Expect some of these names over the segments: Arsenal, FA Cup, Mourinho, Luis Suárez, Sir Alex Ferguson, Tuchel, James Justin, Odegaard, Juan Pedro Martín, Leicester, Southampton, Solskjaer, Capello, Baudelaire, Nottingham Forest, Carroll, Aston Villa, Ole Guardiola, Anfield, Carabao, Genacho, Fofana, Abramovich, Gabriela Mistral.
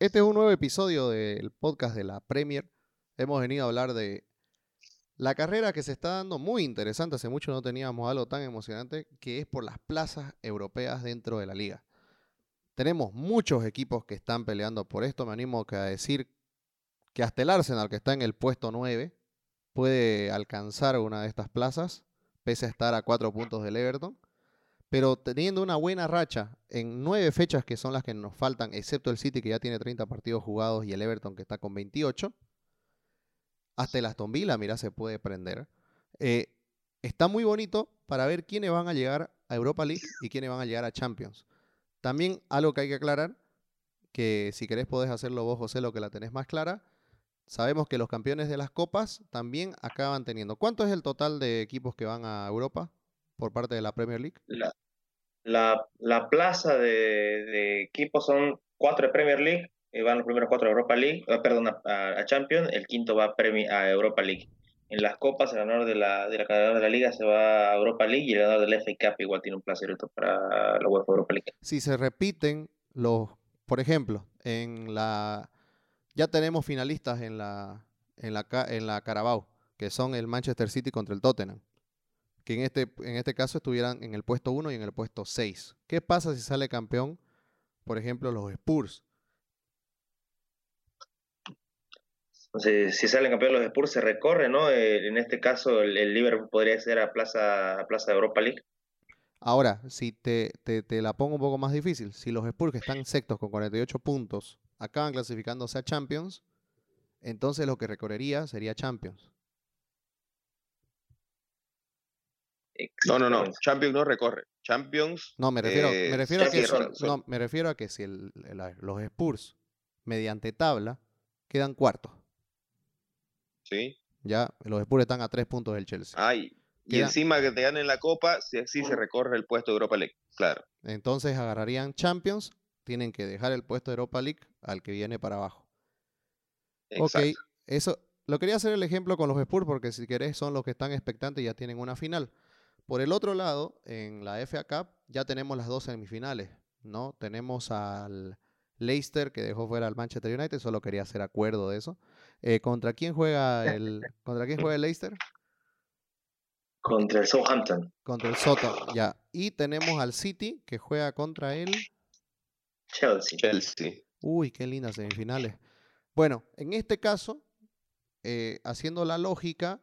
Este es un nuevo episodio del podcast de la Premier. Hemos venido a hablar de la carrera que se está dando muy interesante. Hace mucho no teníamos algo tan emocionante, que es por las plazas europeas dentro de la liga. Tenemos muchos equipos que están peleando por esto. Me animo a decir que hasta el Arsenal, que está en el puesto 9, puede alcanzar una de estas plazas, pese a estar a 4 puntos del Everton. Pero teniendo una buena racha en 9 fechas, que son las que nos faltan, excepto el City, que ya tiene 30 partidos jugados, y el Everton, que está con 28, hasta el Aston Villa, mira, se puede prender. Está muy bonito para ver quiénes van a llegar a Europa League y quiénes van a llegar a Champions. También algo que hay que aclarar, que si querés podés hacerlo vos, José, lo que la tenés más clara. Sabemos que los campeones de las copas también acaban teniendo. ¿Cuánto es el total de equipos que van a Europa por parte de la Premier League? La plaza de equipos son 4 de Premier League, van los primeros 4 a Europa League, a Champions, el quinto va a Europa League. En las copas, el ganador de la ganadora de la liga se va a Europa League, y el ganador del FA Cup igual tiene un plazo directo para la UEFA Europa League. Si se repiten los, por ejemplo, ya tenemos finalistas en la Carabao, que son el Manchester City contra el Tottenham, que en este caso estuvieran en el puesto 1 y en el puesto 6. ¿Qué pasa si sale campeón, por ejemplo, los Spurs? Si salen campeón los Spurs, se recorre, ¿no? En este caso, el Liverpool podría acceder a plaza de Europa League. Ahora, si te la pongo un poco más difícil, si los Spurs, que están sextos con 48 puntos, acaban clasificándose a Champions, entonces lo que recorrería sería Champions. No, Champions no recorre. Champions. No, me refiero a que si los Spurs, mediante tabla, quedan cuartos. Sí. Ya, los Spurs están a 3 puntos del Chelsea. Ay, y encima que te ganen la Copa, si así se recorre el puesto de Europa League, claro. Entonces agarrarían Champions, tienen que dejar el puesto de Europa League al que viene para abajo. Exacto. Ok, eso, lo quería hacer el ejemplo con los Spurs, porque si querés son los que están expectantes y ya tienen una final. Por el otro lado, en la FA Cup ya tenemos las 2 semifinales, ¿no? Tenemos al Leicester, que dejó fuera al Manchester United, solo quería hacer acuerdo de eso. ¿Contra quién juega el Leicester? Contra el Southampton. Contra el Southampton, ya. Y tenemos al City, que juega contra el Chelsea. Uy, qué lindas semifinales. Bueno, en este caso, haciendo la lógica,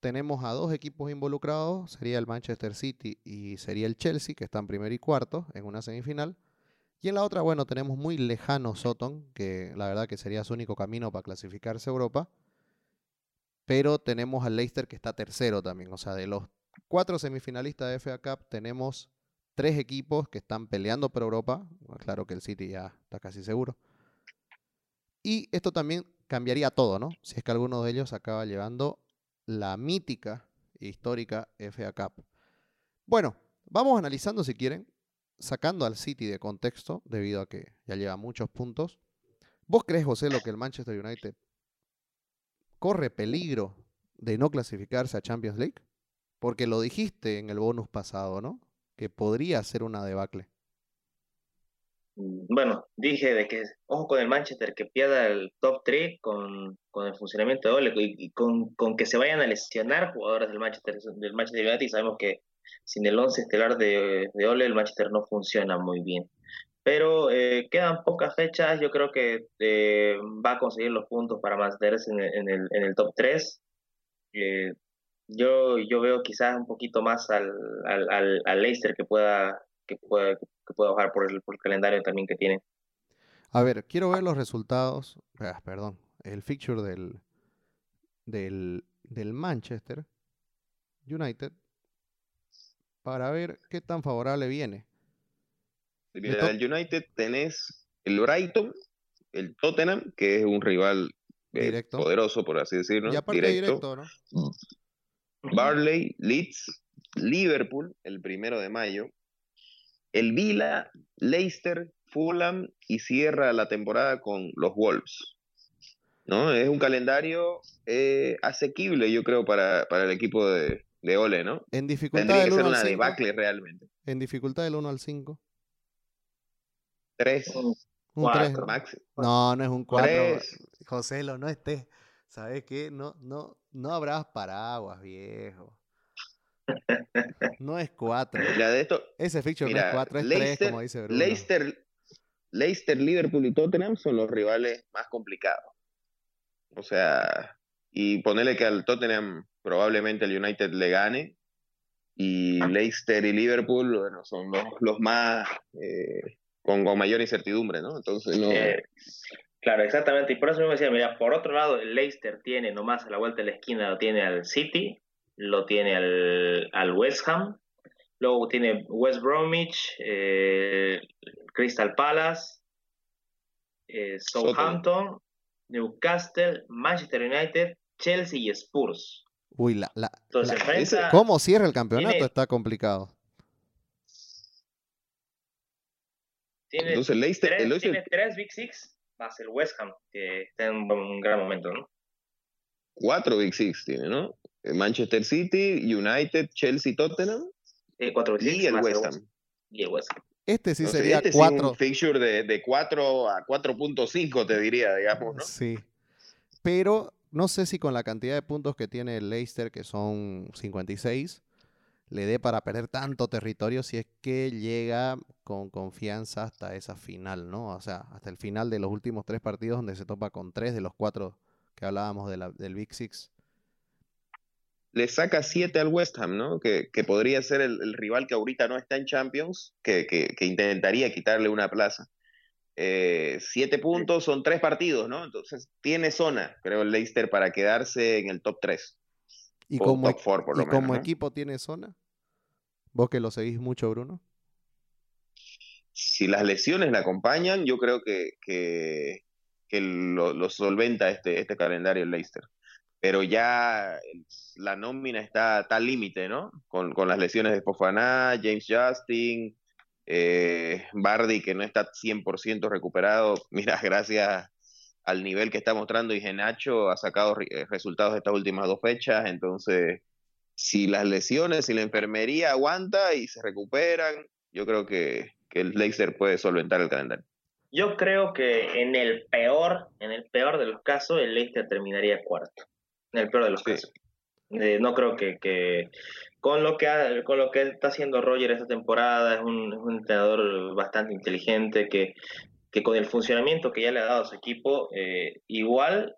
tenemos a 2 equipos involucrados, sería el Manchester City y sería el Chelsea, que están primero y cuarto en una semifinal. Y en la otra, bueno, tenemos muy lejano Southampton, que la verdad que sería su único camino para clasificarse a Europa. Pero tenemos al Leicester, que está tercero también. O sea, de los 4 semifinalistas de FA Cup, tenemos 3 equipos que están peleando por Europa. Claro que el City ya está casi seguro. Y esto también cambiaría todo, ¿no? Si es que alguno de ellos acaba llevando la mítica e histórica FA Cup. Bueno, vamos analizando, si quieren, sacando al City de contexto, debido a que ya lleva muchos puntos. ¿Vos crees, José, lo que el Manchester United corre peligro de no clasificarse a Champions League? Porque lo dijiste en el bonus pasado, ¿no? Que podría ser una debacle. Bueno, dije de que, ojo con el Manchester, que pierda el top 3 con el funcionamiento de Ole, y con que se vayan a lesionar jugadores del Manchester United, y sabemos que sin el 11 estelar de Ole, el Manchester no funciona muy bien. Pero quedan pocas fechas, yo creo que va a conseguir los puntos para mantenerse en el top 3. Yo veo quizás un poquito más al Leicester que pueda bajar por el calendario también que tiene. A ver, quiero ver los resultados. El fixture del Manchester United, para ver qué tan favorable viene. Mira, del United tenés el Brighton, el Tottenham, que es un rival poderoso, por así decirlo. Y aparte directo, ¿no? Burnley, Leeds, Liverpool, el 1 de mayo, el Villa, Leicester, Fulham, y cierra la temporada con los Wolves, ¿no? Es un calendario asequible, yo creo, para el equipo de Ole, ¿no? En dificultad del 1 al 5. Tendría que ser una debacle realmente. En dificultad del 1 al 5. 3. Un 4 máximo. No, no es un 4. Joselo, no estés. ¿Sabes qué? No habrás paraguas, viejo. No es 4. Ese fixture mira, no es 4, es Leicester, 3, como dice Bruno. Leicester, Liverpool y Tottenham son los rivales más complicados. O sea, y ponele que al Tottenham probablemente el United le gane. Y Leicester y Liverpool, bueno, son los más con mayor incertidumbre, ¿no? Entonces no. Claro, exactamente. Y por eso mismo decía, mira, por otro lado, el Leicester tiene nomás a la vuelta de la esquina, lo tiene al City, lo tiene al West Ham, luego tiene West Bromwich, Crystal Palace, Southampton, Newcastle, Manchester United, Chelsea y Spurs. Uy, Entonces, ¿cómo cierra el campeonato? Está complicado. Entonces, tiene tres Big Six más el West Ham, que está en un gran momento, ¿no? 4 Big Six tiene, ¿no? Manchester City, United, Chelsea, Tottenham. 4 Big Six y el West Ham. Este sí. Entonces, sería este 4. Sí, un fixture de 4 a 4.5, te diría, digamos, ¿no? Sí. Pero no sé si con la cantidad de puntos que tiene el Leicester, que son 56, le dé para perder tanto territorio si es que llega con confianza hasta esa final, ¿no? O sea, hasta el final de los últimos 3 partidos, donde se topa con 3 de los 4 que hablábamos del Big Six. Le saca 7 al West Ham, ¿no? Que podría ser el rival que ahorita no está en Champions, que intentaría quitarle una plaza. 7 puntos, son 3 partidos, ¿no? Entonces tiene zona, creo, el Leicester para quedarse en el top 3 y o como, top 4 por lo menos, como, ¿no? Equipo tiene zona. Vos que lo seguís mucho, Bruno, si las lesiones la acompañan, yo creo que lo solventa este calendario el Leicester, pero ya la nómina está al límite, ¿no? Con las lesiones de Fofana, James Justin, Vardy, que no está 100% recuperado, mira, gracias al nivel que está mostrando, y Genacho ha sacado resultados de estas últimas 2 fechas. Entonces, si las lesiones, si la enfermería aguanta y se recuperan, yo creo que el Leicester puede solventar el calendario. Yo creo que en el peor de los casos, el Leicester terminaría 4º, en el peor de los casos. No creo que con lo que está haciendo Roger esta temporada, es un entrenador bastante inteligente que con el funcionamiento que ya le ha dado a su equipo, igual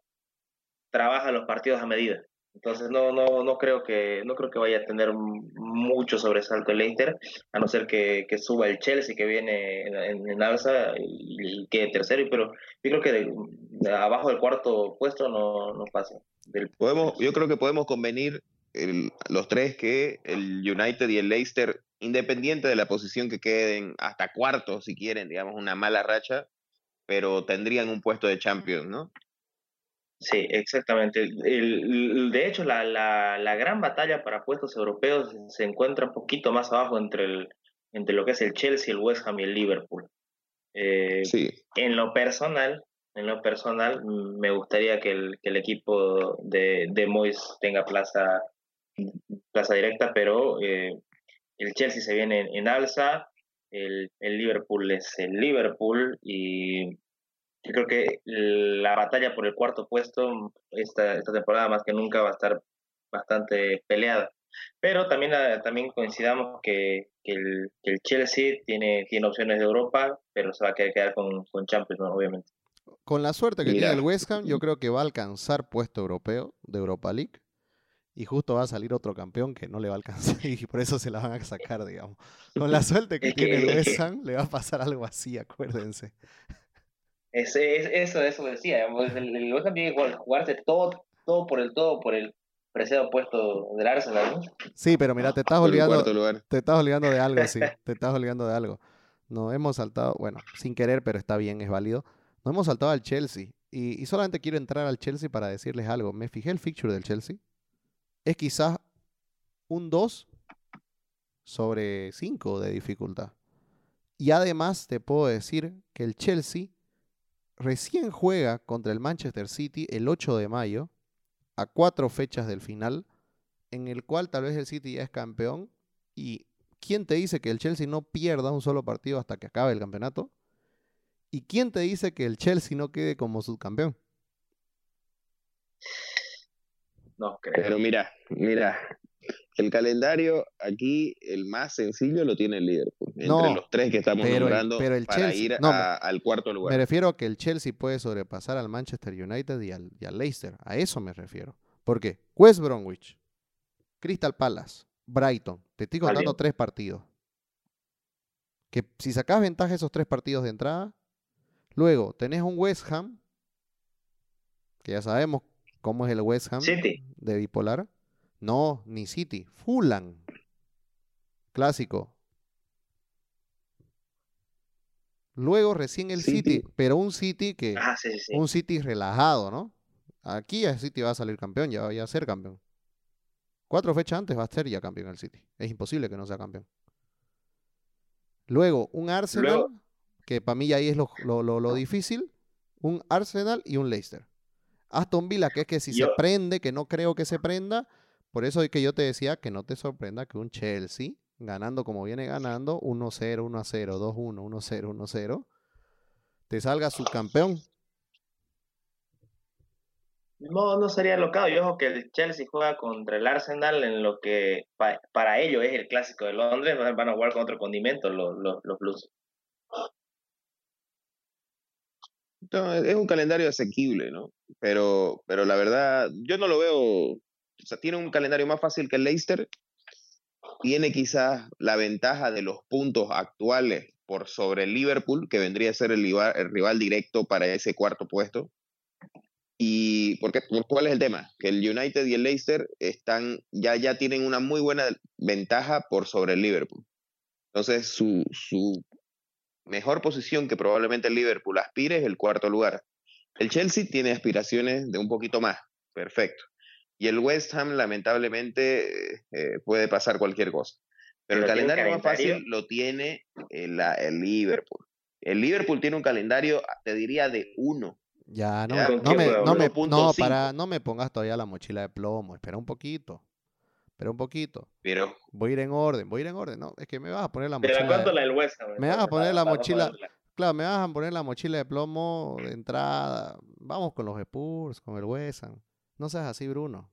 trabaja los partidos a medida. Entonces no creo que vaya a tener mucho sobresalto el Leicester, a no ser que suba el Chelsea, que viene en alza y quede tercero, pero yo creo que de abajo del 4º puesto no pasa. Yo creo que podemos convenir los 3 que el United y el Leicester, independiente de la posición que queden, hasta 4º si quieren, digamos, una mala racha, pero tendrían un puesto de Champions, ¿no? Sí, exactamente. De hecho, la gran batalla para puestos europeos se encuentra un poquito más abajo entre lo que es el Chelsea, el West Ham y el Liverpool. Sí. En lo personal, me gustaría que el equipo de Moyes tenga plaza directa, pero el Chelsea se viene en alza, el Liverpool es el Liverpool, y yo creo que la batalla por el 4º puesto esta temporada más que nunca va a estar bastante peleada. Pero también coincidamos que el Chelsea tiene opciones de Europa, pero se va a quedar con Champions, ¿no? Obviamente. Con la suerte que tiene el West Ham, yo creo que va a alcanzar puesto europeo de Europa League, y justo va a salir otro campeón que no le va a alcanzar y por eso se la van a sacar, digamos. Con la suerte que tiene el West Ham, le va a pasar algo así, acuérdense. Eso decía, el West Ham tiene que jugarse todo por el preciado puesto del Arsenal, ¿no? Sí, pero mira, te estás olvidando de algo, sí, te estás olvidando de algo. Nos hemos saltado, bueno, sin querer, pero está bien, es válido. No hemos saltado al Chelsea, y solamente quiero entrar al Chelsea para decirles algo. Me fijé el fixture del Chelsea. Es quizás un 2/5 de dificultad. Y además te puedo decir que el Chelsea recién juega contra el Manchester City el 8 de mayo, a 4 fechas del final, en el cual tal vez el City ya es campeón. ¿Y quién te dice que el Chelsea no pierda un solo partido hasta que acabe el campeonato? ¿Y quién te dice que el Chelsea no quede como subcampeón? No creo. Pero mira, el calendario aquí, el más sencillo lo tiene el Liverpool. Entre los tres que estamos nombrando para Chelsea, ir al cuarto lugar. Me refiero a que el Chelsea puede sobrepasar al Manchester United y al Leicester. A eso me refiero. ¿Por qué? West Bromwich, Crystal Palace, Brighton. Te estoy contando tres partidos. Que si sacás ventaja esos tres partidos de entrada, luego tenés un West Ham, que ya sabemos cómo es el West Ham de bipolar. No, ni City. Fulham. Clásico. Luego recién el City, pero un City que... Ah, sí. Un City relajado, ¿no? Aquí el City va a salir campeón, ya va a ser campeón. 4 fechas antes va a ser ya campeón el City. Es imposible que no sea campeón. Luego, un Arsenal, que para mí ahí es lo difícil. Un Arsenal y un Leicester. Aston Villa, que es que si se prende, que no creo que se prenda... Por eso es que yo te decía que no te sorprenda que un Chelsea, ganando como viene ganando, 1-0, 1-0, 2-1, 1-0, 1-0, te salga subcampeón. No sería locado. Yo ojo que el Chelsea juega contra el Arsenal en lo que para ellos es el clásico de Londres. Van a jugar con otro condimento los blues. No, es un calendario asequible, ¿no? Pero la verdad, yo no lo veo... O sea, tiene un calendario más fácil que el Leicester. Tiene quizás la ventaja de los puntos actuales por sobre el Liverpool, que vendría a ser el rival directo para ese cuarto puesto. ¿Y cuál es el tema? Que el United y el Leicester están, ya tienen una muy buena ventaja por sobre el Liverpool. Entonces, su mejor posición que probablemente el Liverpool aspire es el cuarto lugar. El Chelsea tiene aspiraciones de un poquito más. Perfecto. Y el West Ham, lamentablemente, puede pasar cualquier cosa. Pero el calendario más fácil lo tiene el Liverpool. El Liverpool tiene un calendario, te diría, de 1. Ya, no me pongas todavía la mochila de plomo. Espera un poquito. Pero... Voy a ir en orden. No, es que me vas a poner la mochila. Pero ¿cuánto la del West Ham? Me vas a poner la mochila... Claro, me vas a poner la mochila de plomo de entrada. Vamos con los Spurs, con el West Ham. No seas así, Bruno.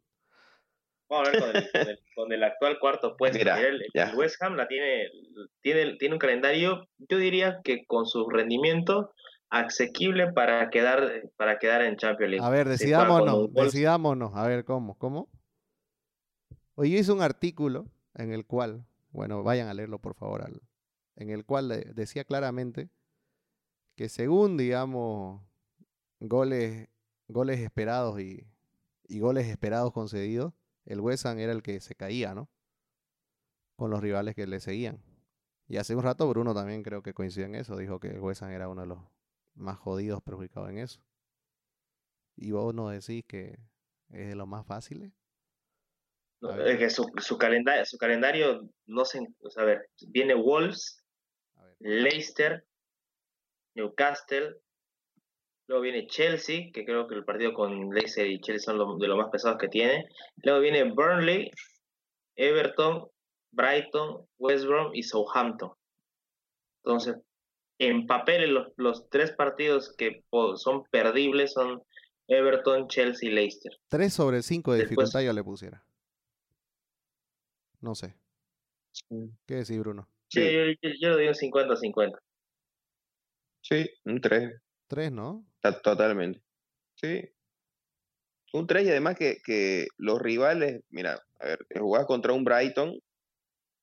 Vamos a ver con el actual cuarto puesto. Mira, el West Ham tiene un calendario, yo diría que con su rendimiento asequible para quedar en Champions League. A ver, decidámonos. A ver, ¿cómo? Hoy hice un artículo en el cual, bueno, vayan a leerlo por favor, en el cual decía claramente que según, digamos, goles esperados y goles esperados concedidos, el West Ham era el que se caía, ¿no? Con los rivales que le seguían. Y hace un rato Bruno también creo que coincidió en eso, dijo que el West Ham era uno de los más jodidos, perjudicados en eso. ¿Y vos no decís que es de los más fáciles? No, es que su calendario no se... A ver, viene Wolves, Leicester, Newcastle... Luego viene Chelsea, que creo que el partido con Leicester y Chelsea son de los más pesados que tiene. Luego viene Burnley, Everton, Brighton, West Brom y Southampton. Entonces, en papel, los tres partidos que son perdibles son Everton, Chelsea y Leicester. 3/5 de dificultad yo le pusiera. No sé. ¿Qué decís, Bruno? Sí, yo le doy un 50-50. Sí, un 3, ¿no? Totalmente. Sí. Un 3 y además que los rivales, mira, a ver, jugás contra un Brighton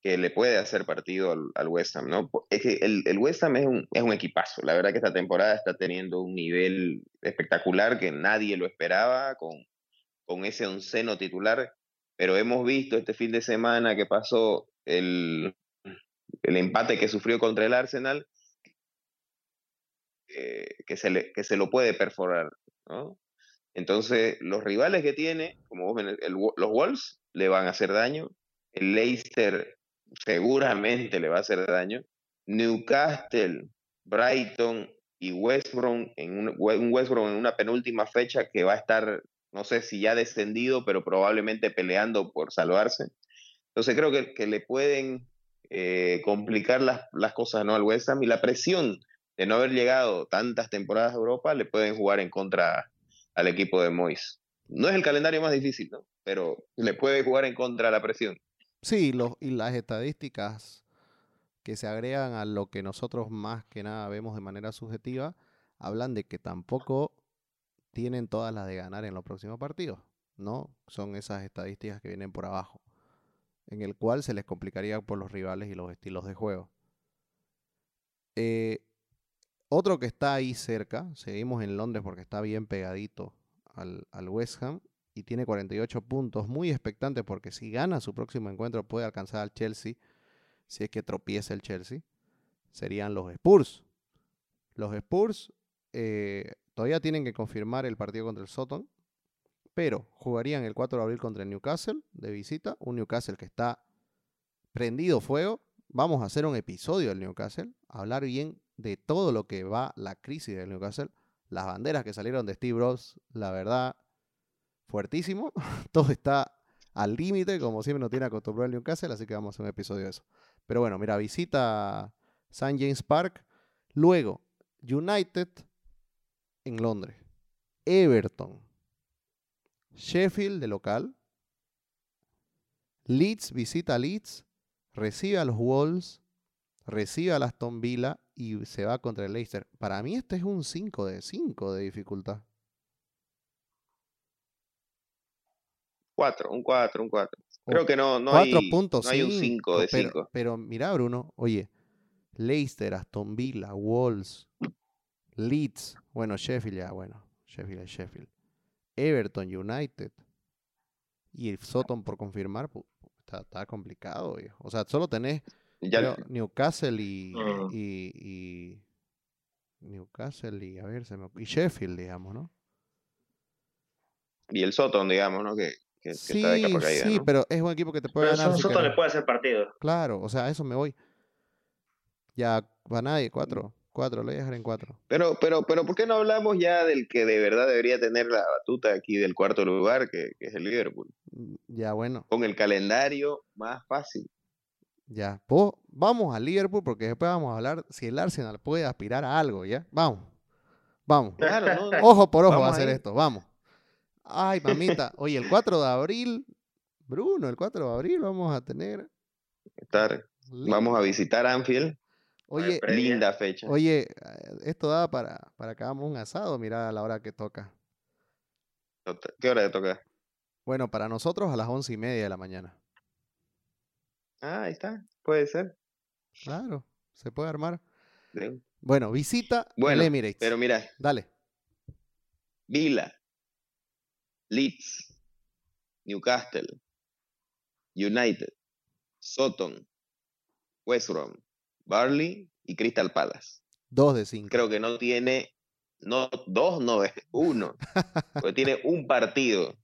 que le puede hacer partido al West Ham, ¿no? Es que el West Ham es un equipazo. La verdad que esta temporada está teniendo un nivel espectacular que nadie lo esperaba con ese onceno titular. Pero hemos visto este fin de semana que pasó el empate que sufrió contra el Arsenal, que se lo puede perforar, ¿no? Entonces, los rivales que tiene, como vos ven, los Wolves le van a hacer daño, el Leicester seguramente le va a hacer daño, Newcastle, Brighton y West Brom en una penúltima fecha que va a estar, no sé si ya descendido, pero probablemente peleando por salvarse. Entonces creo que le pueden complicar las cosas, ¿no?, al West Ham, y la presión de no haber llegado tantas temporadas a Europa, le pueden jugar en contra al equipo de Moyes. No es el calendario más difícil, ¿no? Pero le puede jugar en contra la presión. Sí, y las estadísticas que se agregan a lo que nosotros más que nada vemos de manera subjetiva, hablan de que tampoco tienen todas las de ganar en los próximos partidos, ¿no? Son esas estadísticas que vienen por abajo, en el cual se les complicaría por los rivales y los estilos de juego. Otro que está ahí cerca, seguimos en Londres porque está bien pegadito al West Ham, y tiene 48 puntos, muy expectante porque si gana su próximo encuentro puede alcanzar al Chelsea. Si es que tropieza el Chelsea, serían los Spurs. Los Spurs todavía tienen que confirmar el partido contra el Southampton, pero jugarían el 4 de abril contra el Newcastle de visita, un Newcastle que está prendido fuego. Vamos a hacer un episodio del Newcastle, hablar bien de todo lo que va la crisis del Newcastle, las banderas que salieron de Steve Bruce, la verdad, fuertísimo, todo está al límite, como siempre nos tiene acostumbrado el Newcastle, así que vamos a hacer un episodio de eso. Pero bueno, mira, visita St. James Park, luego United en Londres, Everton, Sheffield de local, Leeds visita Leeds, recibe a los Wolves, recibe a Aston Villa y se va contra el Leicester. Para mí este es un 5 de 5 de dificultad. 4. Creo que no hay un 5 de 5. Pero mira, Bruno, oye, Leicester, Aston Villa, Wolves, Leeds, bueno, Sheffield, Everton, United y el Southampton por confirmar, está complicado, viejo. O sea, solo tenés Newcastle y Sheffield, digamos, ¿no? Y el Southampton, digamos, ¿no? Que sí, está de capa caída, sí, ¿no? Pero es un equipo que te puede ganar. Pero Soto le puede hacer partido. Claro, o sea, a eso me voy. Ya va nadie, 4, lo voy a dejar en 4. Pero ¿por qué no hablamos ya del que de verdad debería tener la batuta aquí del cuarto lugar, que es el Liverpool? Ya, bueno. Con el calendario más fácil. Ya, vamos al Liverpool porque después vamos a hablar si el Arsenal puede aspirar a algo, ¿ya? Vamos. Claro, no. Ojo por ojo vamos va a hacer esto, vamos. Ay, mamita. Oye, el 4 de abril, Bruno, el 4 de abril vamos a tener... Vamos a visitar Anfield. Oye, linda fecha. Oye, esto da para que hagamos un asado, mirá a la hora que toca. ¿Qué hora toca? Bueno, para nosotros a las 11:30 de la mañana. Ah, ahí está. Puede ser. Claro, se puede armar. Sí. Bueno, visita el Emirates. Pero mira. Dale. Vila. Leeds, Newcastle, United, Southampton, West Brom, Burnley y Crystal Palace. 2 de 5. Creo que no tiene... No, 2 no, es 1. Porque tiene un partido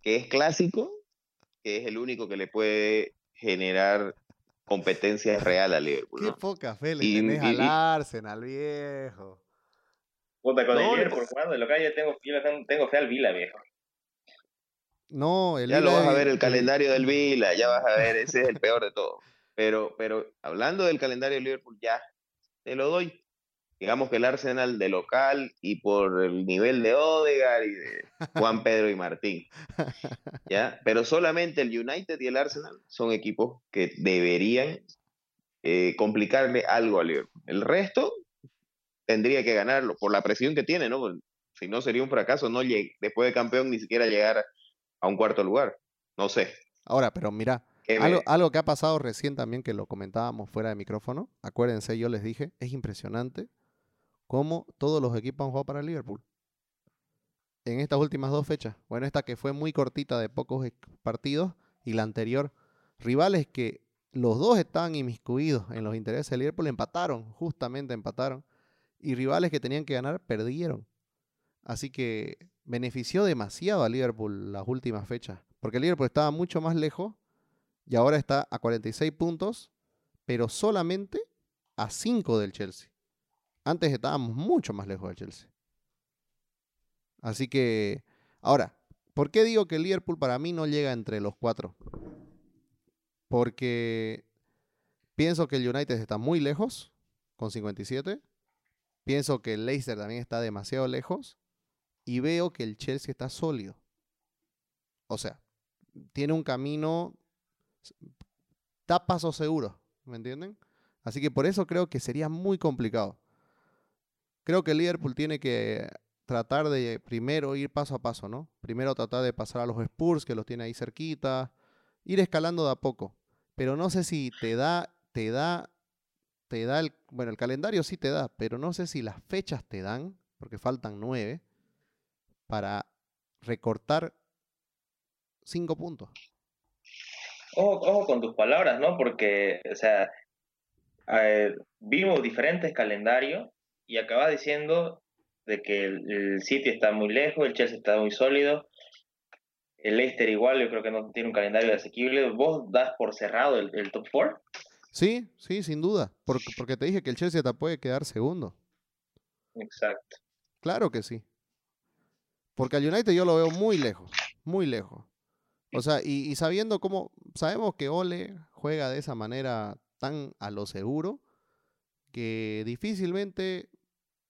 que es clásico, que es el único que le puede generar competencia real al Liverpool. Qué poca fe le tenés al Arsenal, viejo. Puta, con el Liverpool jugando de local yo tengo fe al Vila, viejo. No, el ya Vila lo vas a ver el calendario del Vila, ya vas a ver, ese es el peor de todo. Pero hablando del calendario del Liverpool, ya te lo doy. Digamos que el Arsenal de local y por el nivel de Odegaard y de Juan Pedro y Martín. ¿Ya? Pero solamente el United y el Arsenal son equipos que deberían complicarle algo al Liverpool. El resto tendría que ganarlo por la presión que tiene, ¿no? Si no sería un fracaso, no llegue, después de campeón ni siquiera llegar a un cuarto lugar. No sé. Ahora, pero mira, algo que ha pasado recién también que lo comentábamos fuera de micrófono, acuérdense, yo les dije, es impresionante cómo todos los equipos han jugado para Liverpool. En estas últimas 2 fechas. Bueno, esta que fue muy cortita de pocos partidos y la anterior. Rivales que los 2 estaban inmiscuidos en los intereses de Liverpool, justamente empataron. Y rivales que tenían que ganar, perdieron. Así que benefició demasiado a Liverpool las últimas fechas. Porque el Liverpool estaba mucho más lejos y ahora está a 46 puntos, pero solamente a 5 del Chelsea. Antes estábamos mucho más lejos del Chelsea. Así que, ahora, ¿por qué digo que el Liverpool para mí no llega entre los 4? Porque pienso que el United está muy lejos, con 57. Pienso que el Leicester también está demasiado lejos y veo que el Chelsea está sólido. O sea, tiene un camino, da pasos seguros, ¿me entienden? Así que por eso creo que sería muy complicado. Creo que el Liverpool tiene que tratar de primero ir paso a paso, ¿no? Primero tratar de pasar a los Spurs, que los tiene ahí cerquita, ir escalando de a poco. Pero no sé si te da el calendario sí te da, pero no sé si las fechas te dan, porque faltan 9, para recortar 5 puntos. Ojo con tus palabras, ¿no? Porque, o sea, vimos diferentes calendarios y acabas diciendo de que el City está muy lejos, el Chelsea está muy sólido, el Leicester igual, yo creo que no tiene un calendario asequible. ¿Vos das por cerrado el top 4? Sí, sin duda, porque te dije que el Chelsea hasta puede quedar segundo. Exacto. Claro que sí. Porque al United yo lo veo muy lejos, muy lejos. O sea, y sabiendo cómo, sabemos que Ole juega de esa manera tan a lo seguro, que difícilmente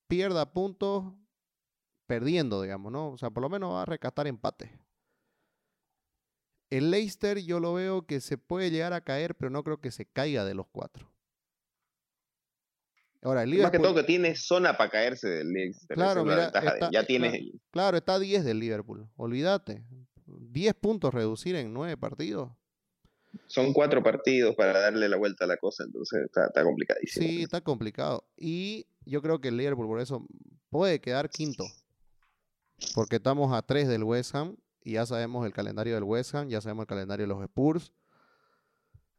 pierda puntos perdiendo, digamos, ¿no? O sea, por lo menos va a rescatar empates. El Leicester yo lo veo que se puede llegar a caer, pero no creo que se caiga de los 4. Ahora, el Liverpool... Más que todo que tiene zona para caerse del Leicester. Claro, mira, está a 10 del Liverpool. Olvídate. 10 puntos reducir en 9 partidos. Son 4 partidos para darle la vuelta a la cosa, entonces está complicadísimo. Sí, está complicado. Y yo creo que el Liverpool por eso puede quedar quinto. Porque estamos a 3 del West Ham. Y ya sabemos el calendario del West Ham, ya sabemos el calendario de los Spurs.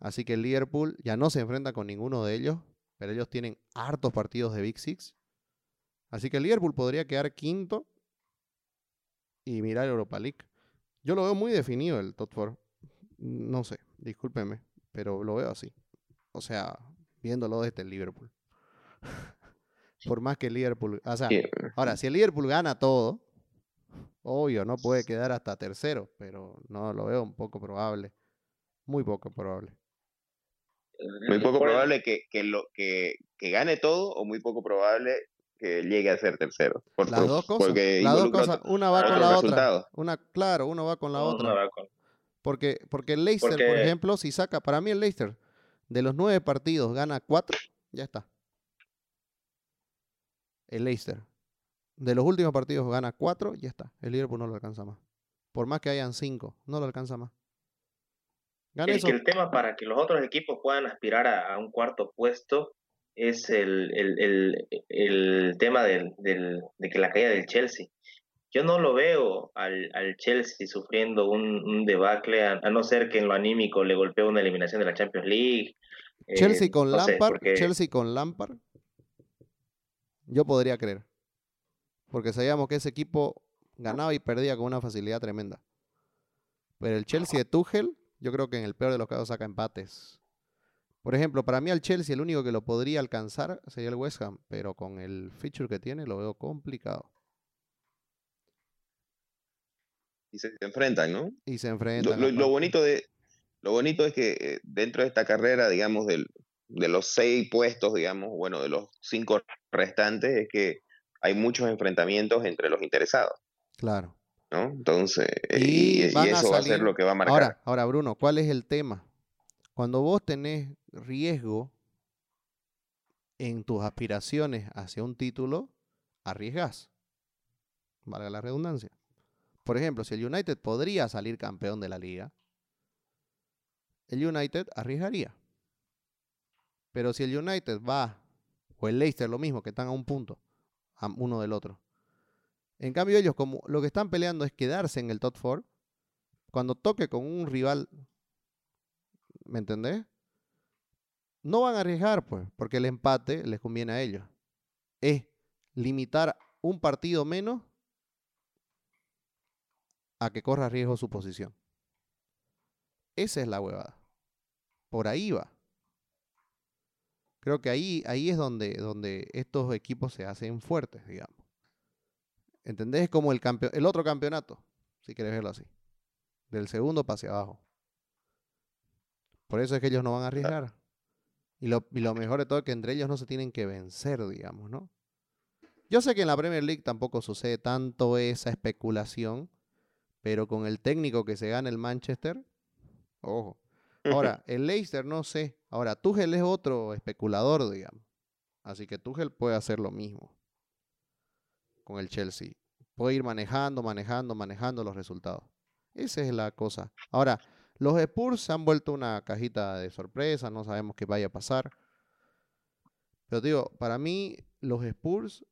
Así que el Liverpool ya no se enfrenta con ninguno de ellos, pero ellos tienen hartos partidos de Big Six. Así que el Liverpool podría quedar quinto y mirar Europa League. Yo lo veo muy definido el top 4. No sé, discúlpeme, pero lo veo así. O sea, viéndolo desde el Liverpool. Por más que el Liverpool... O sea, ahora, si el Liverpool gana todo... Obvio, no puede quedar hasta tercero, pero no, lo veo un poco probable. Muy poco probable. Muy poco probable que gane todo o muy poco probable que llegue a ser tercero. Las dos cosas. Una va con la otra. Uno va con la otra. Porque el Leicester, por ejemplo, si saca, para mí el Leicester, de los 9 partidos gana 4, ya está. El Leicester. De los últimos partidos gana 4, ya está. El Liverpool no lo alcanza más. Por más que hayan 5, no lo alcanza más. El tema para que los otros equipos puedan aspirar a un cuarto puesto es el tema de que la caída del Chelsea. Yo no lo veo al Chelsea sufriendo un debacle, a no ser que en lo anímico le golpee una eliminación de la Champions League. Chelsea con Lampard, yo podría creer. Porque sabíamos que ese equipo ganaba y perdía con una facilidad tremenda. Pero el Chelsea de Tuchel, yo creo que en el peor de los casos saca empates. Por ejemplo, para mí al Chelsea el único que lo podría alcanzar sería el West Ham, pero con el feature que tiene lo veo complicado. Y se enfrentan, ¿no? Y se enfrentan. Lo bonito es que dentro de esta carrera, digamos, de los 6 puestos, digamos, bueno, de los 5 restantes, es que hay muchos enfrentamientos entre los interesados. Claro. ¿No? Entonces, y eso va a ser lo que va a marcar. Ahora, Bruno, ¿cuál es el tema? Cuando vos tenés riesgo en tus aspiraciones hacia un título, arriesgás. Valga la redundancia. Por ejemplo, si el United podría salir campeón de la liga, el United arriesgaría. Pero si el United va, o el Leicester lo mismo, que están a un punto, uno del otro. En cambio ellos, como lo que están peleando es quedarse en el top 4, cuando toque con un rival, ¿me entendés? No van a arriesgar, pues, porque el empate les conviene a ellos. Es limitar un partido menos a que corra riesgo su posición. Esa es la huevada. Por ahí va. Creo que ahí es donde estos equipos se hacen fuertes, digamos. ¿Entendés? Es como el otro campeonato, si querés verlo así. Del segundo para hacia abajo. Por eso es que ellos no van a arriesgar. Y lo mejor de todo es que entre ellos no se tienen que vencer, digamos, ¿no? Yo sé que en la Premier League tampoco sucede tanto esa especulación, pero con el técnico que se gana el Manchester, ojo. Ahora, el Leicester no sé. Ahora, Tuchel es otro especulador, digamos. Así que Tuchel puede hacer lo mismo con el Chelsea. Puede ir manejando los resultados. Esa es la cosa. Ahora, los Spurs se han vuelto una cajita de sorpresa. No sabemos qué vaya a pasar. Pero digo, para mí, los Spurs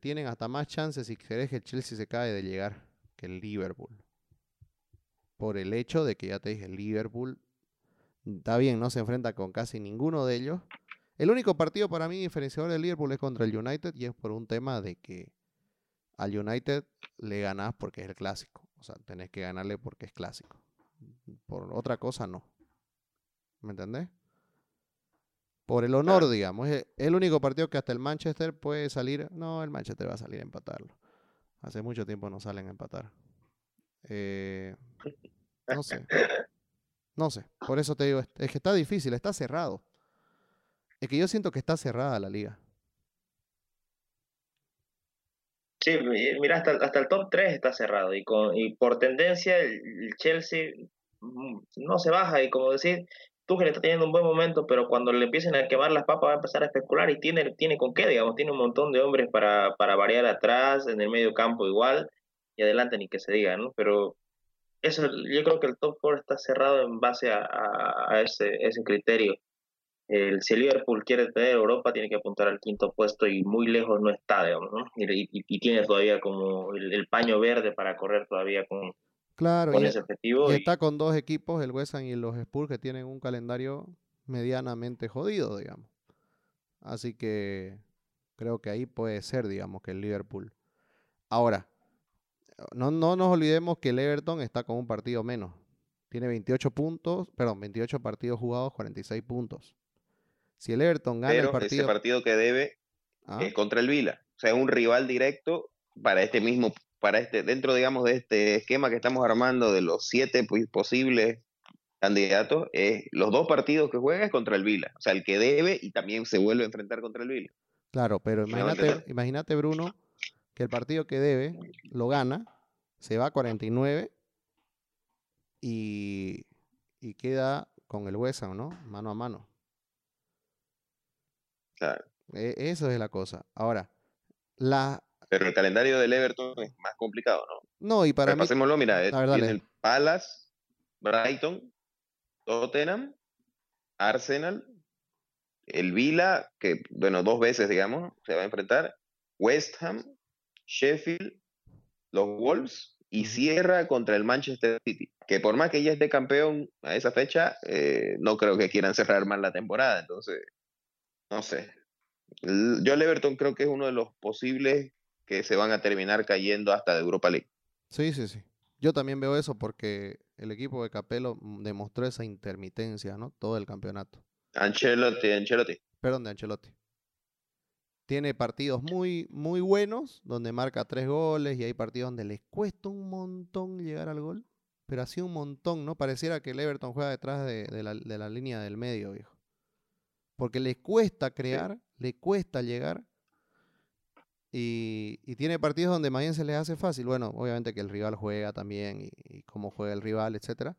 tienen hasta más chances, si querés que el Chelsea se cae, de llegar que el Liverpool. Por el hecho de que, ya te dije, el Liverpool está bien, no se enfrenta con casi ninguno de ellos. El único partido para mí diferenciador del Liverpool es contra el United, y es por un tema de que al United le ganás porque es el clásico. O sea, tenés que ganarle porque es clásico. Por otra cosa no. ¿Me entendés? Por el honor, digamos. Es el único partido que hasta el Manchester puede salir. No, el Manchester va a salir a empatarlo. Hace mucho tiempo no salen a empatar. No sé. No sé, por eso te digo, es que está difícil, está cerrado. Es que yo siento que está cerrada la liga. Sí, mira, hasta el top 3 está cerrado. Y por tendencia, el Chelsea no se baja. Y como decir, Tuchel está teniendo un buen momento, pero cuando le empiecen a quemar las papas va a empezar a especular. Y tiene con qué, digamos. Tiene un montón de hombres para variar atrás, en el medio campo igual. Y adelante ni que se diga, ¿no? Pero eso, yo creo que el top 4 está cerrado en base a ese criterio. Si el Liverpool quiere tener Europa, tiene que apuntar al quinto puesto y muy lejos no está, digamos, ¿no? Y tiene todavía como el paño verde para correr todavía con ese objetivo. Y está con dos equipos, el West Ham y los Spurs, que tienen un calendario medianamente jodido, digamos. Así que creo que ahí puede ser, digamos, que el Liverpool. Ahora, no nos olvidemos que el Everton está con un partido menos. Tiene 28 partidos jugados, 46 puntos. Si el Everton gana el partido... ese partido que debe es contra el Vila. O sea, es un rival directo para este mismo... dentro, digamos, de este esquema que estamos armando de los 7 posibles candidatos, los dos partidos que juega es contra el Vila. O sea, el que debe y también se vuelve a enfrentar contra el Vila. Claro, pero imagínate, Bruno... que el partido que debe lo gana, se va a 49 y queda con el West Ham, ¿no? Mano a mano. Claro. Eso es la cosa. Ahora, pero el calendario del Everton es más complicado, ¿no? No, y para mí... Pasémoslo, mira, tiene el Palace, Brighton, Tottenham, Arsenal, el Villa, que, bueno, 2 veces, digamos, se va a enfrentar, West Ham, Sheffield, los Wolves, y cierra contra el Manchester City, que por más que ya esté campeón a esa fecha, no creo que quieran cerrar más la temporada. Entonces, no sé, yo el Everton creo que es uno de los posibles que se van a terminar cayendo hasta de Europa League. Sí, yo también veo eso, porque el equipo de Capello demostró esa intermitencia, ¿no? Todo el campeonato. Ancelotti tiene partidos muy, muy buenos, donde marca 3 goles, y hay partidos donde les cuesta un montón llegar al gol, pero así un montón, ¿no? Pareciera que el Everton juega detrás de la línea del medio, viejo. Porque les cuesta crear, les cuesta llegar, y tiene partidos donde más bien se les hace fácil. Bueno, obviamente que el rival juega también, y cómo juega el rival, etcétera.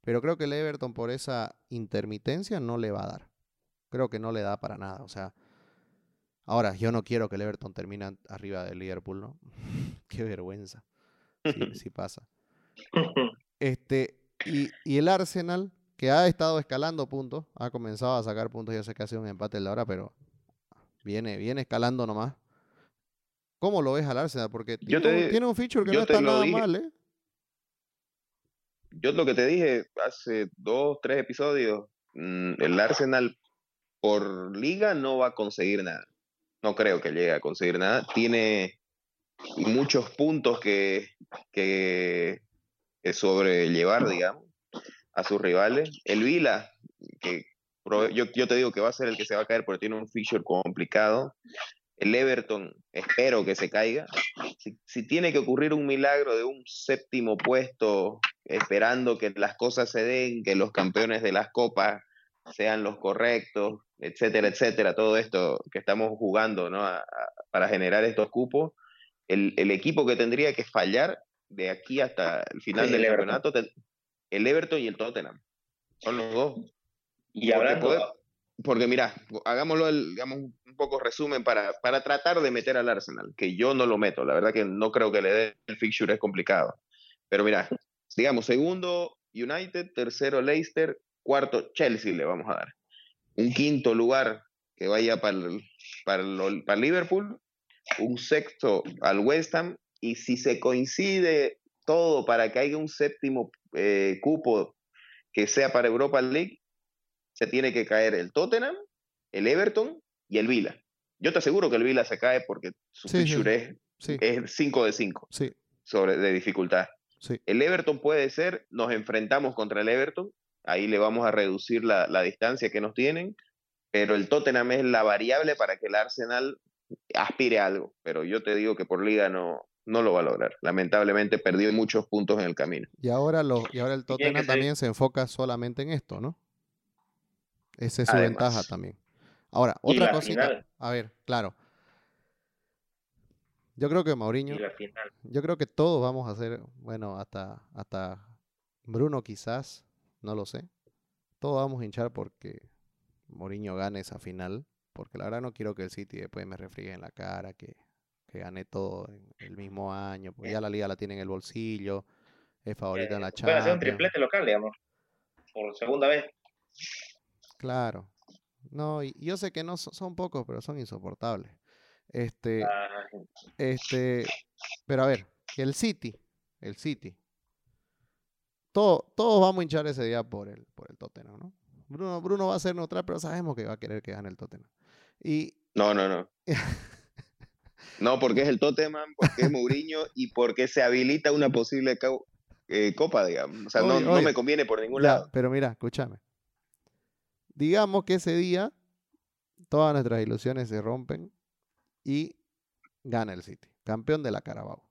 Pero creo que el Everton, por esa intermitencia, no le va a dar. Creo que no le da para nada, o sea... Ahora, yo no quiero que el Everton termine arriba del Liverpool, ¿no? Qué vergüenza. Sí pasa. Y el Arsenal, que ha estado escalando puntos, ha comenzado a sacar puntos. Yo sé que ha sido un empate en la hora, pero viene escalando nomás. ¿Cómo lo ves al Arsenal? Porque tiene un feature que no está nada mal, ¿eh? Yo lo que te dije hace 2, 3 episodios, el Arsenal por liga no va a conseguir nada. No creo que llegue a conseguir nada. Tiene muchos puntos que sobrellevar, digamos, a sus rivales. El Vila, que yo te digo que va a ser el que se va a caer porque tiene un fixture complicado. El Everton, espero que se caiga. Si tiene que ocurrir un milagro de un 7º puesto, esperando que las cosas se den, que los campeones de las copas sean los correctos, etcétera, etcétera, todo esto que estamos jugando, ¿no?, para generar estos cupos, el equipo que tendría que fallar de aquí hasta el final del campeonato, el Everton y el Tottenham, son los dos. Y ahora porque mira, hagámoslo, digamos, un poco resumen para tratar de meter al Arsenal, que yo no lo meto, la verdad que no creo que le dé el fixture, es complicado. Pero mira, digamos, segundo United, tercero Leicester, cuarto Chelsea le vamos a dar. Un quinto lugar que vaya para Liverpool, un sexto al West Ham, y si se coincide todo para que haya un séptimo cupo que sea para Europa League, se tiene que caer el Tottenham, el Everton y el Vila. Yo te aseguro que el Vila se cae porque su fixture es 5 de 5 de dificultad. Sí. El Everton puede ser, nos enfrentamos contra el Everton, ahí le vamos a reducir la distancia que nos tienen, pero el Tottenham es la variable para que el Arsenal aspire a algo, pero yo te digo que por liga no lo va a lograr. Lamentablemente perdió muchos puntos en el camino. Y ahora el Tottenham también se enfoca solamente en esto, ¿no? Esa es su ventaja también. Ahora, otra cosita. Final. A ver, claro. Yo creo que Mourinho. Yo creo que todos vamos a hacer, bueno, hasta Bruno quizás, no lo sé. Todos vamos a hinchar porque Mourinho gane esa final. Porque la verdad no quiero que el City después me refriegue en la cara que gane todo en el mismo año. Porque ya la liga la tiene en el bolsillo. Es favorita en la Champions. Puede hacer un triplete local, digamos. Por segunda vez. Claro. No, y yo sé que no son pocos, pero son insoportables. Pero a ver, el City. Todos vamos a hinchar ese día por el Tottenham, ¿no? Bruno va a ser neutral, pero sabemos que va a querer que gane el Tottenham. Y no. No, porque es el Tottenham, porque es Mourinho y porque se habilita una posible copa, digamos. O sea, no me conviene por ningún lado. Pero mira, escúchame. Digamos que ese día todas nuestras ilusiones se rompen y gana el City, campeón de la Carabao.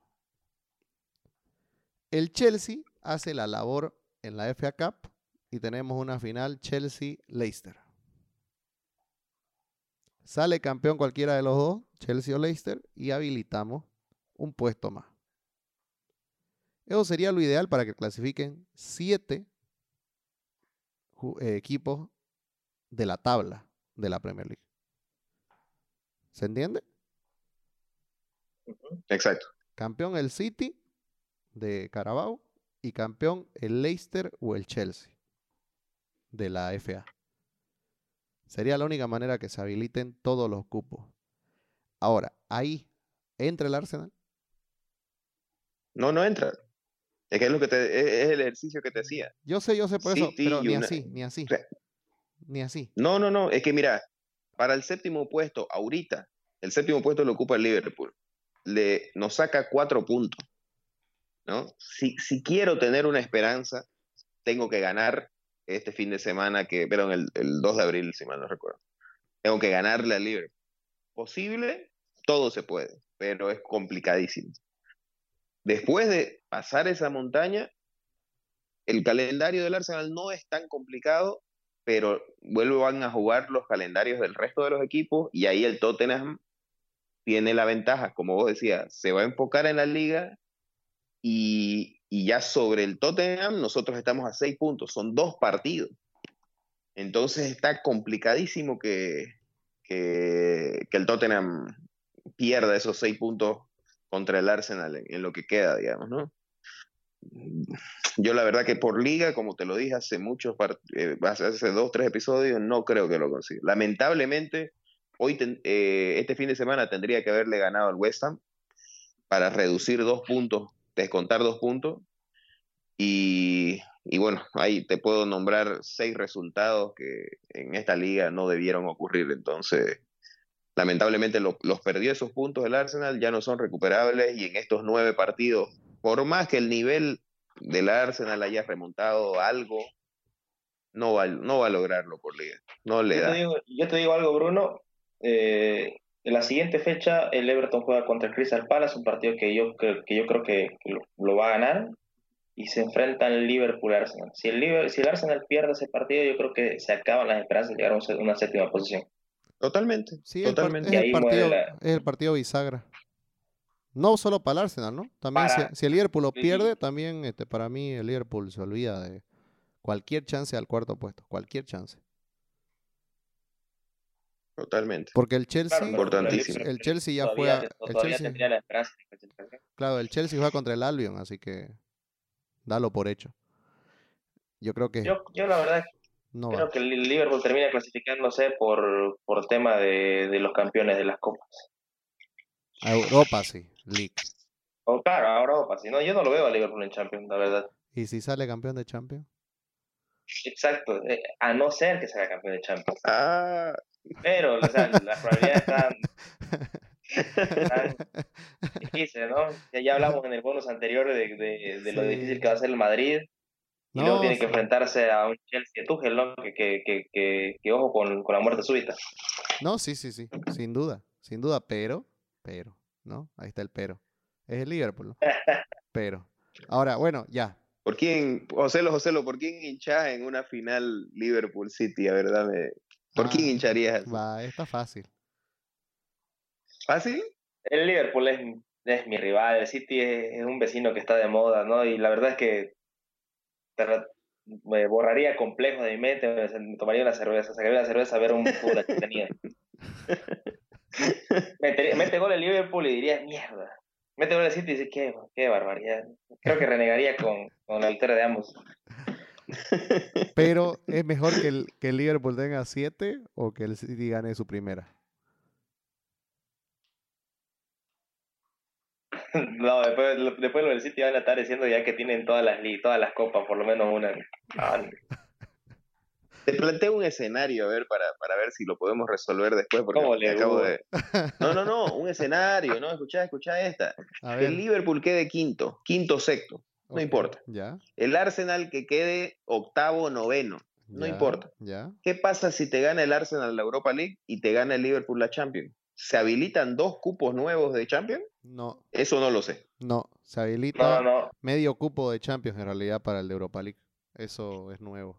El Chelsea hace la labor en la FA Cup y tenemos una final Chelsea-Leicester. Sale campeón cualquiera de los dos, Chelsea o Leicester, y habilitamos un puesto más. Eso sería lo ideal para que clasifiquen 7 equipos de la tabla de la Premier League. ¿Se entiende? Exacto. Campeón el City de Carabao y campeón el Leicester o el Chelsea de la FA. Sería la única manera que se habiliten todos los cupos. Ahora, ahí ¿entra el Arsenal? No entra. Es que es lo que es el ejercicio que te hacía. Yo sé por City, eso, pero ni así. O sea, ni así. No, es que mira, para el séptimo puesto, ahorita, el séptimo puesto lo ocupa el Liverpool. Nos saca 4 puntos, ¿no? Si quiero tener una esperanza, tengo que ganar este fin de semana, el 2 de abril, si mal no recuerdo. Tengo que ganarle al Liverpool. Posible, todo se puede, pero es complicadísimo. Después de pasar esa montaña, el calendario del Arsenal no es tan complicado, pero vuelvan a jugar los calendarios del resto de los equipos y ahí el Tottenham tiene la ventaja, como vos decías, se va a enfocar en la liga y ya sobre el Tottenham nosotros estamos a 6 puntos, son 2 partidos. Entonces está complicadísimo que el Tottenham pierda esos 6 puntos contra el Arsenal en lo que queda, digamos, ¿no? Yo la verdad que por liga, como te lo dije hace muchos, hace 2-3 episodios, no creo que lo consiga. Lamentablemente, hoy este fin de semana tendría que haberle ganado al West Ham para reducir 2 puntos, descontar 2 puntos. Y bueno, ahí te puedo nombrar 6 resultados que en esta liga no debieron ocurrir. Entonces, lamentablemente los perdió esos puntos el Arsenal, ya no son recuperables y en estos 9 partidos, por más que el nivel del Arsenal haya remontado algo, no va a lograrlo por liga. No le da. Yo te digo algo, Bruno. En la siguiente fecha, el Everton juega contra el Crystal Palace, un partido que yo creo que lo va a ganar. y se enfrentan Liverpool-Arsenal. Si el Arsenal pierde ese partido, yo creo que se acaban las esperanzas de llegar a una séptima posición. Totalmente. Sí, totalmente. Es el partido bisagra. No solo para el Arsenal, ¿no? También si el Liverpool lo pierde, también para mí el Liverpool se olvida de cualquier chance al cuarto puesto. Cualquier chance. Totalmente. Porque el Chelsea, claro, importantísimo. El Chelsea ya juega. Claro, el Chelsea juega contra el Albion, así que dalo por hecho. Yo creo que... Yo la verdad no creo que el Liverpool termina clasificándose por tema de los campeones de las copas. A Europa, sí. League. Oh, claro, a Europa, sí. No, yo no lo veo a Liverpool en Champions, la verdad. ¿Y si sale campeón de Champions? Exacto. A no ser que salga campeón de Champions. Ah... Pero, o sea, las probabilidades están difíciles, ¿no? Ya hablamos en el bonus anterior de lo difícil que va a ser el Madrid. Y no, luego tiene que enfrentarse a un Chelsea de Tuchel, ¿no? Que ojo con la muerte súbita. No, sí. Sin duda, pero, ¿no? Ahí está el pero. Es el Liverpool, ¿no? Pero. Ahora, bueno, ya. ¿Por quién, Joselo, por quién hinchás en una final Liverpool City? A ver, dame... ¿Por quién hincharías? Va, está fácil. ¿Fácil? El Liverpool es mi rival, el City es un vecino que está de moda, ¿no? Y la verdad es que me borraría complejos de mi mente, me tomaría una cerveza, sacaría la cerveza a ver un fútbol que tenía. Mete gol el Liverpool y diría, mierda. Mete gol el City y dice, qué barbaridad. Creo que renegaría con la victoria de ambos. Pero ¿es mejor que el Liverpool tenga 7 o que el City gane su primera? No, después lo del City van a estar diciendo ya que tienen todas las copas, por lo menos una. Te planteo un escenario, a ver, para ver si lo podemos resolver después, porque un escenario, ¿no? Escuchá esta. El Liverpool quede quinto, sexto. No importa. ¿Ya? El Arsenal que quede octavo o noveno. No importa. ¿Ya? ¿Qué pasa si te gana el Arsenal la Europa League y te gana el Liverpool la Champions? ¿Se habilitan 2 cupos nuevos de Champions? No. Eso no lo sé. No, se habilita medio cupo de Champions en realidad para el de Europa League. Eso es nuevo.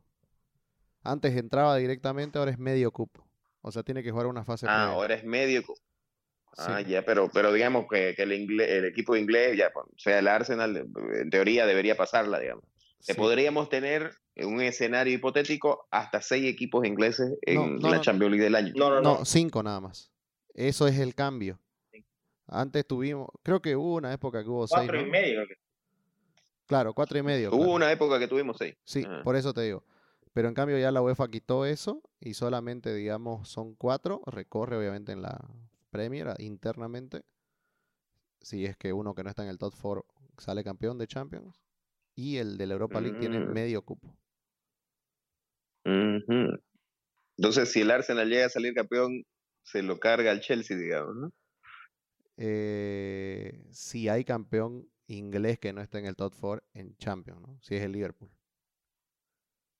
Antes entraba directamente, ahora es medio cupo. O sea, tiene que jugar una fase previa. Ahora es medio cupo. Pero digamos que el equipo inglés, ya, o sea, el Arsenal, en teoría debería pasarla, digamos. Sí. Podríamos tener un escenario hipotético hasta 6 equipos ingleses en la Champions League del año. No, 5 nada más. Eso es el cambio. Sí. Antes tuvimos, creo que hubo una época que hubo 6. 4 y medio, ¿no? Claro, 4 y medio. Hubo una época que tuvimos 6. Sí, por eso te digo. Pero en cambio ya la UEFA quitó eso y solamente, digamos, son 4. Recorre obviamente en la Premier internamente, si es que uno que no está en el top 4 sale campeón de Champions, y el de la Europa League tiene medio cupo. Entonces, si el Arsenal llega a salir campeón, se lo carga al Chelsea, digamos, ¿no? Si hay campeón inglés que no está en el top 4 en Champions, ¿no? Si es el Liverpool.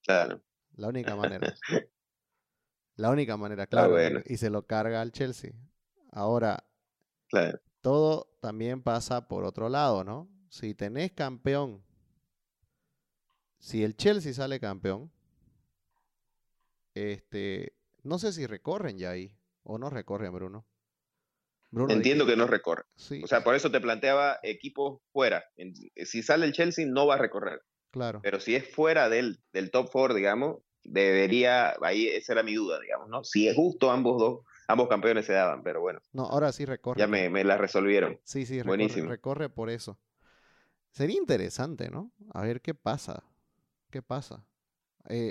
Claro. La única manera. Claro. Ah, bueno. Y se lo carga al Chelsea. Ahora, claro, todo también pasa por otro lado, ¿no? Si tenés campeón, si el Chelsea sale campeón, no sé si recorren ya ahí, o no recorren, Bruno entiendo que no recorre. Sí. O sea, por eso te planteaba equipos fuera. Si sale el Chelsea, no va a recorrer. Claro. Pero si es fuera del top 4, digamos, debería, ahí esa era mi duda, digamos, ¿no? Si es justo ambos campeones se daban, pero bueno. No, ahora sí recorre. Ya me la resolvieron. Sí, recorre por eso. Sería interesante, ¿no? A ver qué pasa.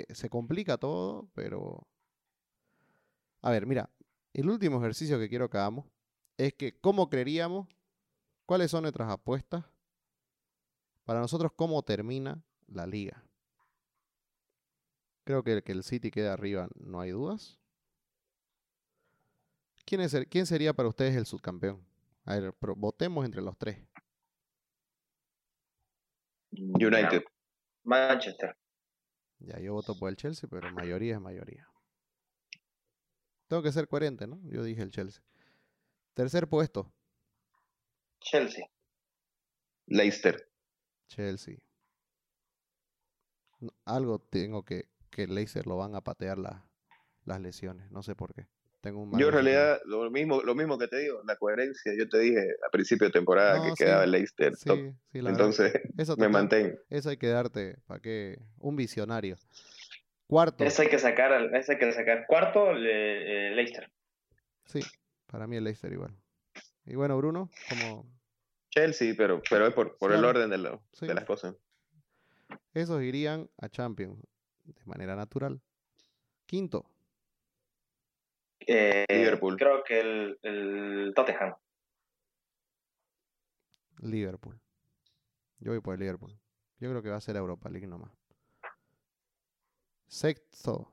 Se complica todo, pero... A ver, mira, el último ejercicio que quiero que hagamos es que cómo creeríamos, cuáles son nuestras apuestas, para nosotros cómo termina la liga. Creo que el City queda arriba, no hay dudas. ¿Quién sería para ustedes el subcampeón? A ver, votemos entre los 3. United. Manchester. Ya, yo voto por el Chelsea, pero mayoría es mayoría. Tengo que ser coherente, ¿no? Yo dije el Chelsea. Tercer puesto. Chelsea. Leicester. Chelsea. algo tengo que el Leicester lo van a patear las lesiones. No sé por qué. Tengo un mal yo en realidad, lo mismo que te digo, la coherencia. Yo te dije a principio de temporada no, que sí, quedaba el Leicester top. Sí, entonces, eso me mantengo. Eso hay que darte, ¿para qué? Un visionario. Cuarto. Eso hay que sacar. Cuarto, Leicester. Sí, para mí el Leicester igual. Y bueno, Bruno, como... Chelsea, pero es por claro, el orden de las cosas. Esos irían a Champions de manera natural. Quinto. Liverpool. Creo que el Tottenham. Liverpool. Yo voy por el Liverpool. Yo creo que va a ser Europa League nomás. Sexto.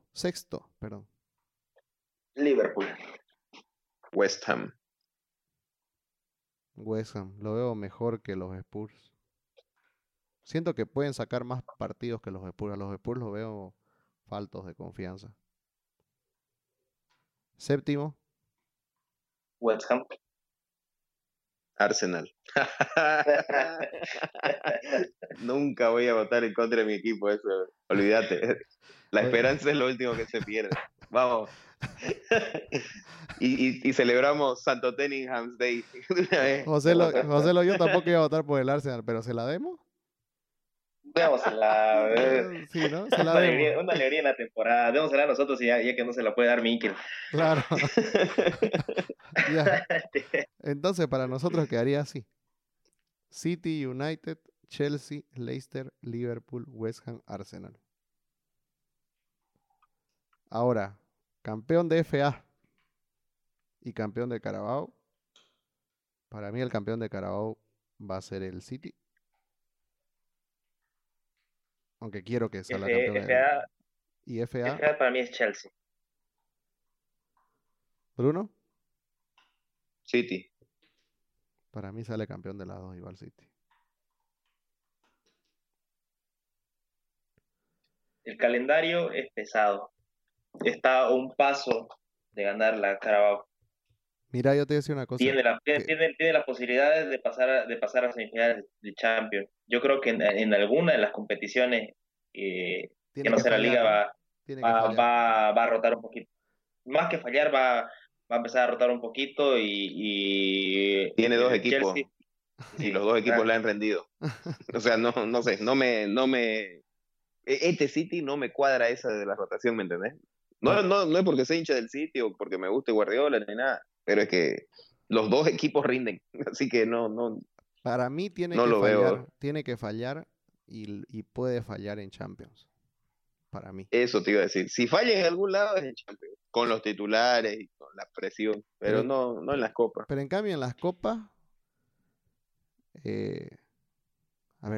Liverpool. West Ham. Lo veo mejor que los Spurs. Siento que pueden sacar más partidos que los Spurs. A los Spurs los veo faltos de confianza. Séptimo. West Ham. Arsenal. Nunca voy a votar en contra de mi equipo, eso. Olvídate. La esperanza es lo último que se pierde. Vamos. y celebramos Santo Tenningham's Day. José, yo tampoco iba a votar por el Arsenal, pero ¿se la demos? Sí, ¿no? Se la demos. Una alegría en la temporada. Démosela a nosotros, ya que no se la puede dar Mikel. Claro. Ya. Entonces, para nosotros quedaría así: City, United, Chelsea, Leicester, Liverpool, West Ham, Arsenal. Ahora, campeón de FA y campeón de Carabao. Para mí el campeón de Carabao va a ser el City. Aunque quiero que sea la campeona. Y FA para mí es Chelsea. Bruno. City. Para mí sale campeón de las dos y va al City. El calendario es pesado. Está a un paso de ganar la Carabao. Mira, yo te decía una cosa. Tiene las posibilidades de pasar a semifinales de Champions. Yo creo que en alguna de las competiciones que no será la liga va a rotar un poquito. Más que fallar, va a empezar a rotar un poquito y tiene dos equipos. Chelsea. Y los dos equipos le han rendido. O sea, no sé, no me este City no me cuadra esa de la rotación, ¿me entendés? No es porque sea hincha del City o porque me guste Guardiola ni nada, pero es que los dos equipos rinden, así que no. Para mí tiene que fallar y puede fallar en Champions. Para mí. Eso te iba a decir. Si falla en algún lado es en Champions, con los titulares y con la presión, pero no en las copas. Pero en cambio en las copas, a ver,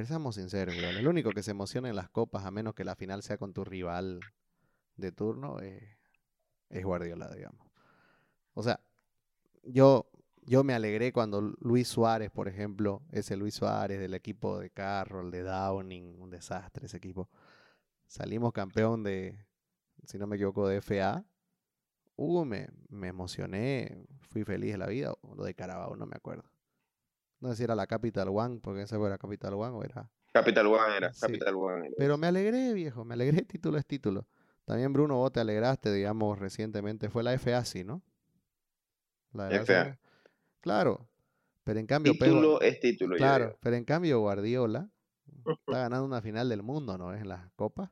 seamos sinceros, ¿verdad? El único que se emociona en las copas, a menos que la final sea con tu rival de turno, es Guardiola, digamos. O sea, yo me alegré cuando Luis Suárez, por ejemplo, ese Luis Suárez del equipo de Carroll, de Downing, un desastre ese equipo. Salimos campeón de, si no me equivoco, de FA. Me emocioné, fui feliz de la vida, lo de Carabao, no me acuerdo. No sé si era la Capital One, porque esa era Capital One o era... Capital One era. Pero me alegré, viejo, título es título. También, Bruno, vos te alegraste, digamos, recientemente. Fue la FA, sí, ¿no? La de FA. La... Claro, pero en cambio... Título es título. Claro, pero en cambio Guardiola está ganando una final del mundo, ¿no? Es en las copas.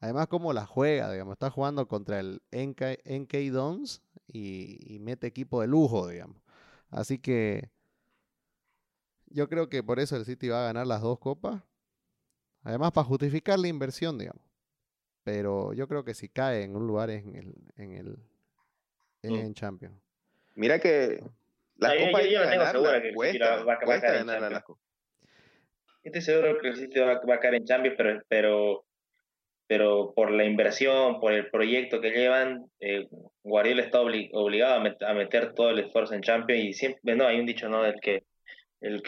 Además, como la juega, digamos. Está jugando contra el NK Dons y mete equipo de lujo, digamos. Así que... yo creo que por eso el City va a ganar las dos copas. Además, para justificar la inversión, digamos. Pero yo creo que si cae en un lugar es en Champions. Mira que las copas yo la tengo segura que cuesta ganar las copas. Estoy seguro que el City va a caer en Champions, pero por la inversión, por el proyecto que llevan, Guardiola está obligado a meter todo el esfuerzo en Champions. Y siempre, no, hay un dicho, ¿no? El que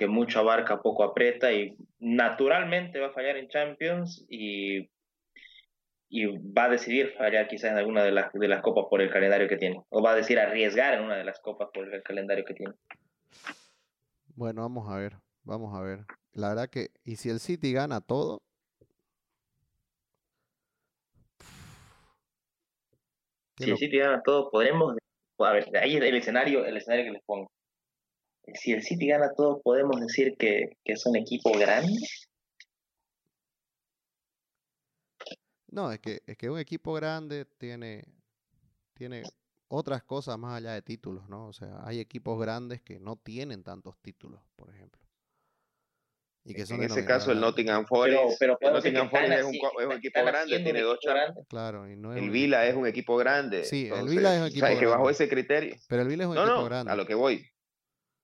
mucho abarca, poco aprieta, y naturalmente va a fallar en Champions y va a decidir fallar quizás en alguna de las copas por el calendario que tiene, o va a decidir arriesgar en una de las copas por el calendario que tiene. Bueno, vamos a ver. La verdad que, y si el City gana todo, Sí, sí, gana todo, podremos... A ver, ahí es el escenario que les pongo. Si el City gana todo, ¿podemos decir que es un equipo grande? No, es que un equipo grande tiene otras cosas más allá de títulos, ¿no? O sea, hay equipos grandes que no tienen tantos títulos, por ejemplo. Y que son en ese caso el Nottingham Forest, el Nottingham Forest es un equipo grande, tiene dos grandes. Claro, y no es el Vila es un equipo grande. Sí, entonces, el Vila es un equipo grande. Que bajo ese criterio. Pero el Vila es un equipo grande. A lo que voy.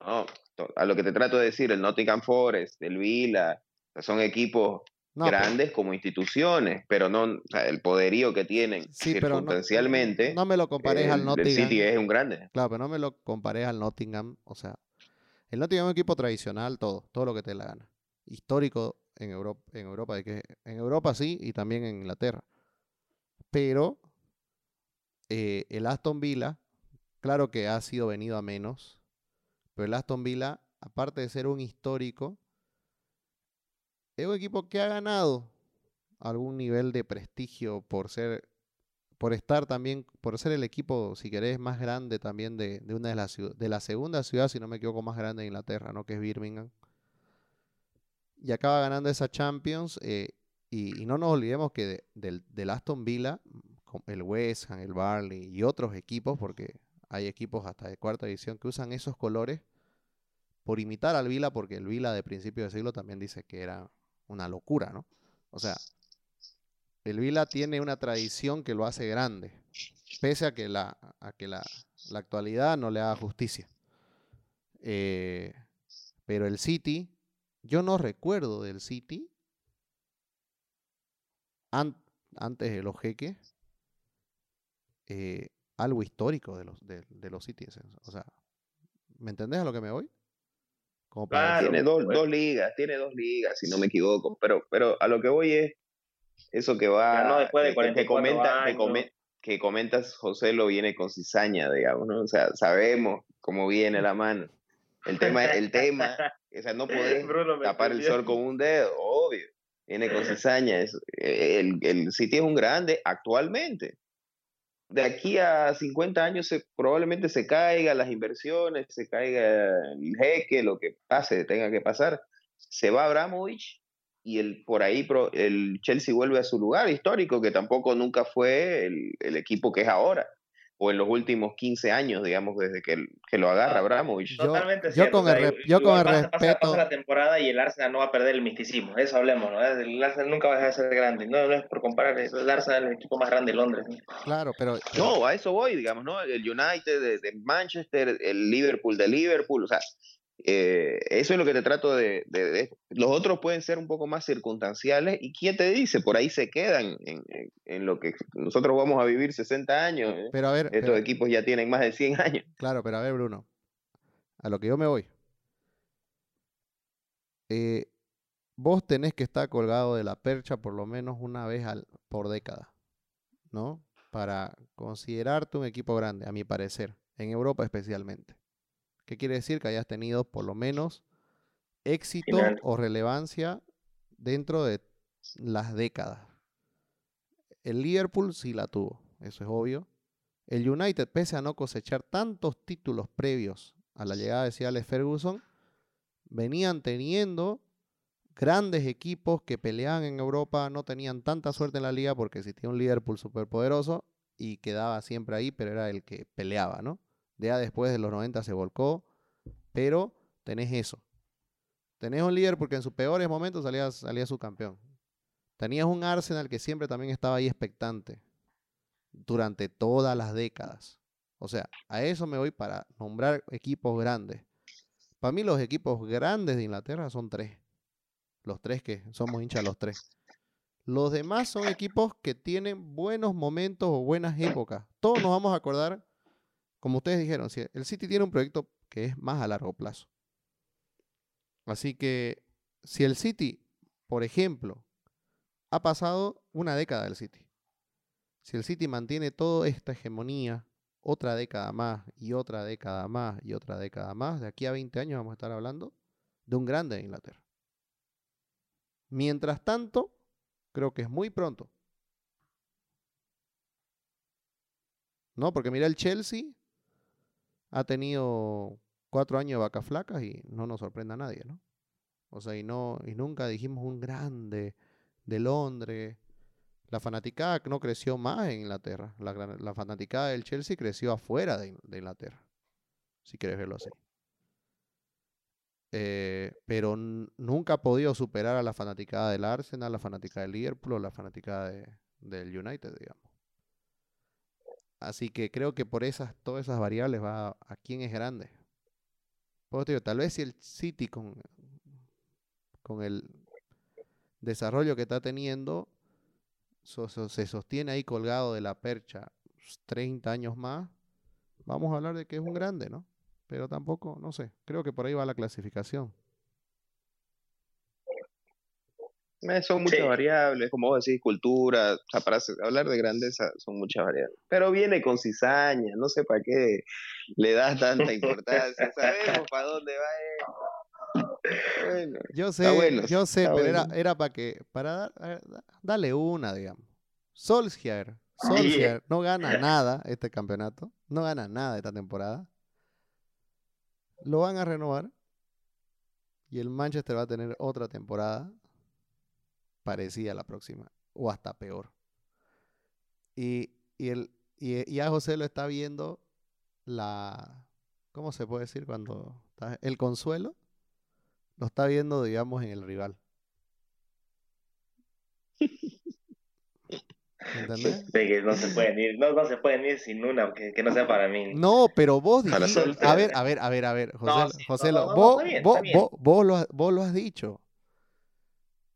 No, a lo que te trato de decir, el Nottingham Forest, el Vila, son equipos grandes como instituciones, pero no, o sea, el poderío que tienen circunstancialmente. No me lo compares al Nottingham. El City es un grande. Claro, pero no me lo compares al Nottingham, o sea, el Nottingham es un equipo tradicional, todo lo que te la gana. Histórico en Europa, sí, y también en Inglaterra. Pero el Aston Villa, claro que ha sido venido a menos, pero el Aston Villa, aparte de ser un histórico, es un equipo que ha ganado algún nivel de prestigio por ser el equipo, si querés, más grande también de una de la segunda ciudad, si no me equivoco, más grande de Inglaterra, ¿no? Que es Birmingham. Y acaba ganando esa Champions, y no nos olvidemos que del Aston Villa, el West Ham, el Burnley y otros equipos, porque hay equipos hasta de cuarta división que usan esos colores por imitar al Villa, porque el Villa de principio de siglo también dice que era una locura, ¿no? O sea, el Villa tiene una tradición que lo hace grande, pese a que la actualidad no le haga justicia. Pero el City... Yo no recuerdo del City antes de los jeques algo histórico de los Cities. O sea, ¿me entendés a lo que me voy? Como claro, tiene dos ligas, si no me equivoco. Pero a lo que voy es eso que va... No, después de 44 años. Que comentas, José, lo viene con cizaña, digamos, ¿no? O sea, sabemos cómo viene la mano. El tema... O sea, no podés tapar el sol con un dedo, obvio. Viene con cizaña. El City es un grande actualmente. De aquí a 50 años probablemente se caiga las inversiones, se caiga el jeque, lo que pase, tenga que pasar. Se va Abramovich y el Chelsea vuelve a su lugar histórico, que tampoco nunca fue el equipo que es ahora. O en los últimos 15 años, digamos, desde que lo agarra Abramovich. Totalmente cierto. Pasa la temporada y el Arsenal no va a perder el misticismo. Eso hablemos, ¿no? El Arsenal nunca va a ser grande. No es por comparar. El Arsenal es el equipo más grande de Londres. Claro, pero... No, a eso voy, digamos, ¿no? El United de Manchester, el Liverpool de Liverpool. O sea, eso es lo que te trato de... Los otros pueden ser un poco más circunstanciales. ¿Y quién te dice? Por ahí se quedan en lo que nosotros vamos a vivir 60 años. Pero a ver, estos equipos ya tienen más de 100 años. Claro, pero a ver, Bruno, a lo que yo me voy. Vos tenés que estar colgado de la percha por lo menos una vez por década, ¿no? Para considerarte un equipo grande, a mi parecer, en Europa especialmente. ¿Qué quiere decir? Que hayas tenido por lo menos éxito o relevancia dentro de las décadas. El Liverpool sí la tuvo, eso es obvio. El United, pese a no cosechar tantos títulos previos a la llegada de Sir Alex Ferguson, venían teniendo grandes equipos que peleaban en Europa, no tenían tanta suerte en la liga porque existía un Liverpool superpoderoso y quedaba siempre ahí, pero era el que peleaba, ¿no? Ya después de los 90 se volcó, pero tenés eso. Tenés un líder porque en sus peores momentos salía subcampeón. Tenías un Arsenal que siempre también estaba ahí expectante durante todas las décadas. O sea, a eso me voy para nombrar equipos grandes. Para mí los equipos grandes de Inglaterra son tres. Los tres que somos hinchas los tres. Los demás son equipos que tienen buenos momentos o buenas épocas. Todos nos vamos a acordar... Como ustedes dijeron, el City tiene un proyecto que es más a largo plazo. Así que si el City, por ejemplo, ha pasado una década del City. Si el City mantiene toda esta hegemonía, otra década más y otra década más y otra década más, de aquí a 20 años vamos a estar hablando de un grande de Inglaterra. Mientras tanto, creo que es muy pronto. No, porque mira, el Chelsea ha tenido 4 años de vacas flacas y no nos sorprende a nadie, ¿no? O sea, y nunca dijimos un grande de Londres. La fanaticada no creció más en Inglaterra. La fanaticada del Chelsea creció afuera de Inglaterra, si quieres verlo así. Pero nunca ha podido superar a la fanaticada del Arsenal, la fanaticada del Liverpool o la fanaticada del United, digamos. Así que creo que por todas esas variables va a quién es grande. Pues te digo, tal vez si el City con el desarrollo que está teniendo se sostiene ahí colgado de la percha 30 años más, vamos a hablar de que es un grande, ¿no? Pero tampoco, no sé, creo que por ahí va la clasificación. Son muchas variables, como vos decís, cultura, o sea, para hablar de grandeza son muchas variables. Pero viene con cizaña, no sé para qué le das tanta importancia, sabemos para dónde va él. Bueno, yo sé, pero bueno. Era para que, dale una, digamos. Solskjaer no gana nada este campeonato, no gana nada esta temporada. Lo van a renovar y el Manchester va a tener otra temporada parecida a la próxima o hasta peor. Y a José lo está viendo ¿cómo se puede decir? Cuando está, el consuelo lo está viendo, digamos, en el rival. ¿Entendés? De que no se pueden ir sin una que no sea para mí. No, pero vos dijiste, a ver, José, vos lo has dicho.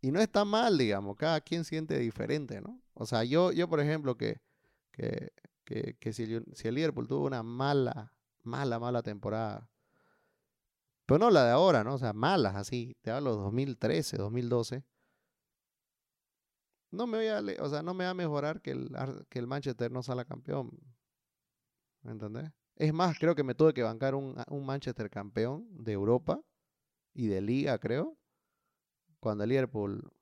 Y no está mal, digamos, cada quien siente diferente, ¿no? O sea, yo por ejemplo que si el Liverpool tuvo una mala temporada. Pero no la de ahora, ¿no? O sea, malas así, te hablo 2013, 2012. No me va a mejorar que el Manchester no salga campeón. ¿Me entendés? Es más, creo que me tuve que bancar un Manchester campeón de Europa y de Liga, creo, cuando el Liverpool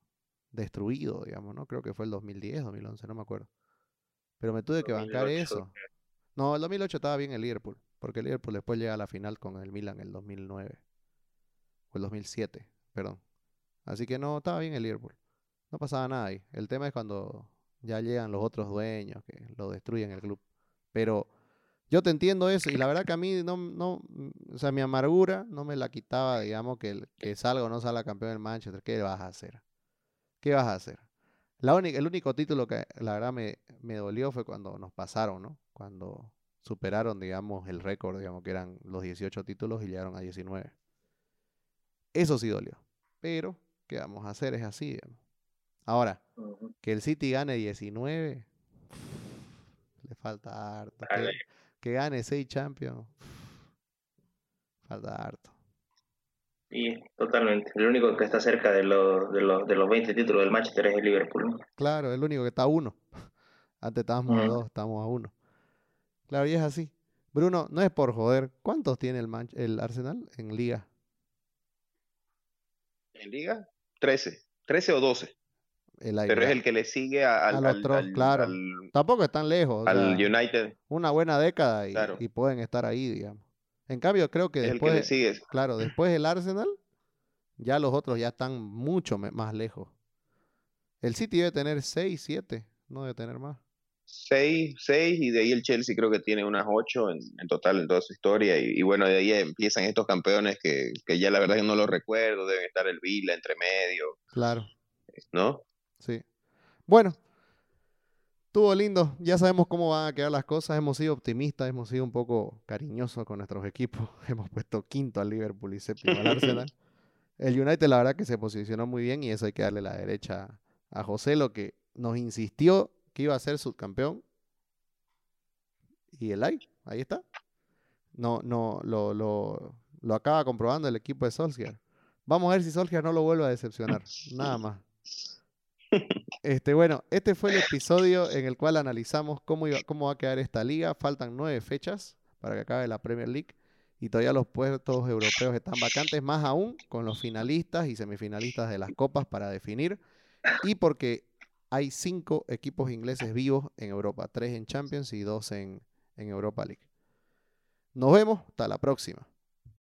destruido, digamos, ¿no? Creo que fue el 2010, 2011, no me acuerdo. Pero me tuve que bancar eso. No, el 2008 estaba bien el Liverpool, porque el Liverpool después llega a la final con el Milan el 2009. O el 2007, perdón. Así que no, estaba bien el Liverpool. No pasaba nada ahí. El tema es cuando ya llegan los otros dueños que lo destruyen el club. Pero yo te entiendo eso. Y la verdad que a mí no, o sea, mi amargura no me la quitaba, digamos, que salga o no salga campeón del Manchester. ¿Qué vas a hacer? ¿Qué vas a hacer? El único título que la verdad me dolió fue cuando nos pasaron, ¿no? Cuando superaron, digamos, el récord, digamos, que eran los 18 títulos y llegaron a 19. Eso sí dolió. Pero, ¿qué vamos a hacer? Es así, digamos. Ahora, que el City gane 19, le falta harto. Que gane 6 Champions, falta harto. Sí, totalmente. El único que está cerca de los 20 títulos del Manchester es el Liverpool, ¿no? Claro, el único que está a 1. Antes estábamos a 2, estamos a 1. Claro, y es así. Bruno, no es por joder. ¿Cuántos tiene el Arsenal en Liga? ¿En Liga? 13. 13 o 12. Pero es el que le sigue al tampoco están lejos. Al United. Una buena década y pueden estar ahí, digamos. En cambio, creo que después... El que le sigue. Claro, después el Arsenal, ya los otros ya están mucho más lejos. El City debe tener 6, 7, no debe tener más. 6, y de ahí el Chelsea creo que tiene unas 8 en total en toda su historia. Y bueno, de ahí empiezan estos campeones que ya la verdad que no los recuerdo. Deben estar el Villa entre medio. Claro. ¿No? Sí. Bueno, estuvo lindo. Ya sabemos cómo van a quedar las cosas. Hemos sido optimistas, hemos sido un poco cariñosos con nuestros equipos. Hemos puesto quinto al Liverpool y séptimo al Arsenal. El United, la verdad, que se posicionó muy bien y eso hay que darle la derecha a José, lo que nos insistió que iba a ser subcampeón. Y el ahí está. No, lo acaba comprobando el equipo de Solskjaer. Vamos a ver si Solskjaer no lo vuelve a decepcionar. Nada más. Bueno, este fue el episodio en el cual analizamos cómo va a quedar esta liga. Faltan 9 fechas para que acabe la Premier League y todavía los puestos europeos están vacantes, más aún con los finalistas y semifinalistas de las copas para definir, y porque hay 5 equipos ingleses vivos en Europa, 3 en Champions y 2 en en Europa League. Nos vemos, hasta la próxima.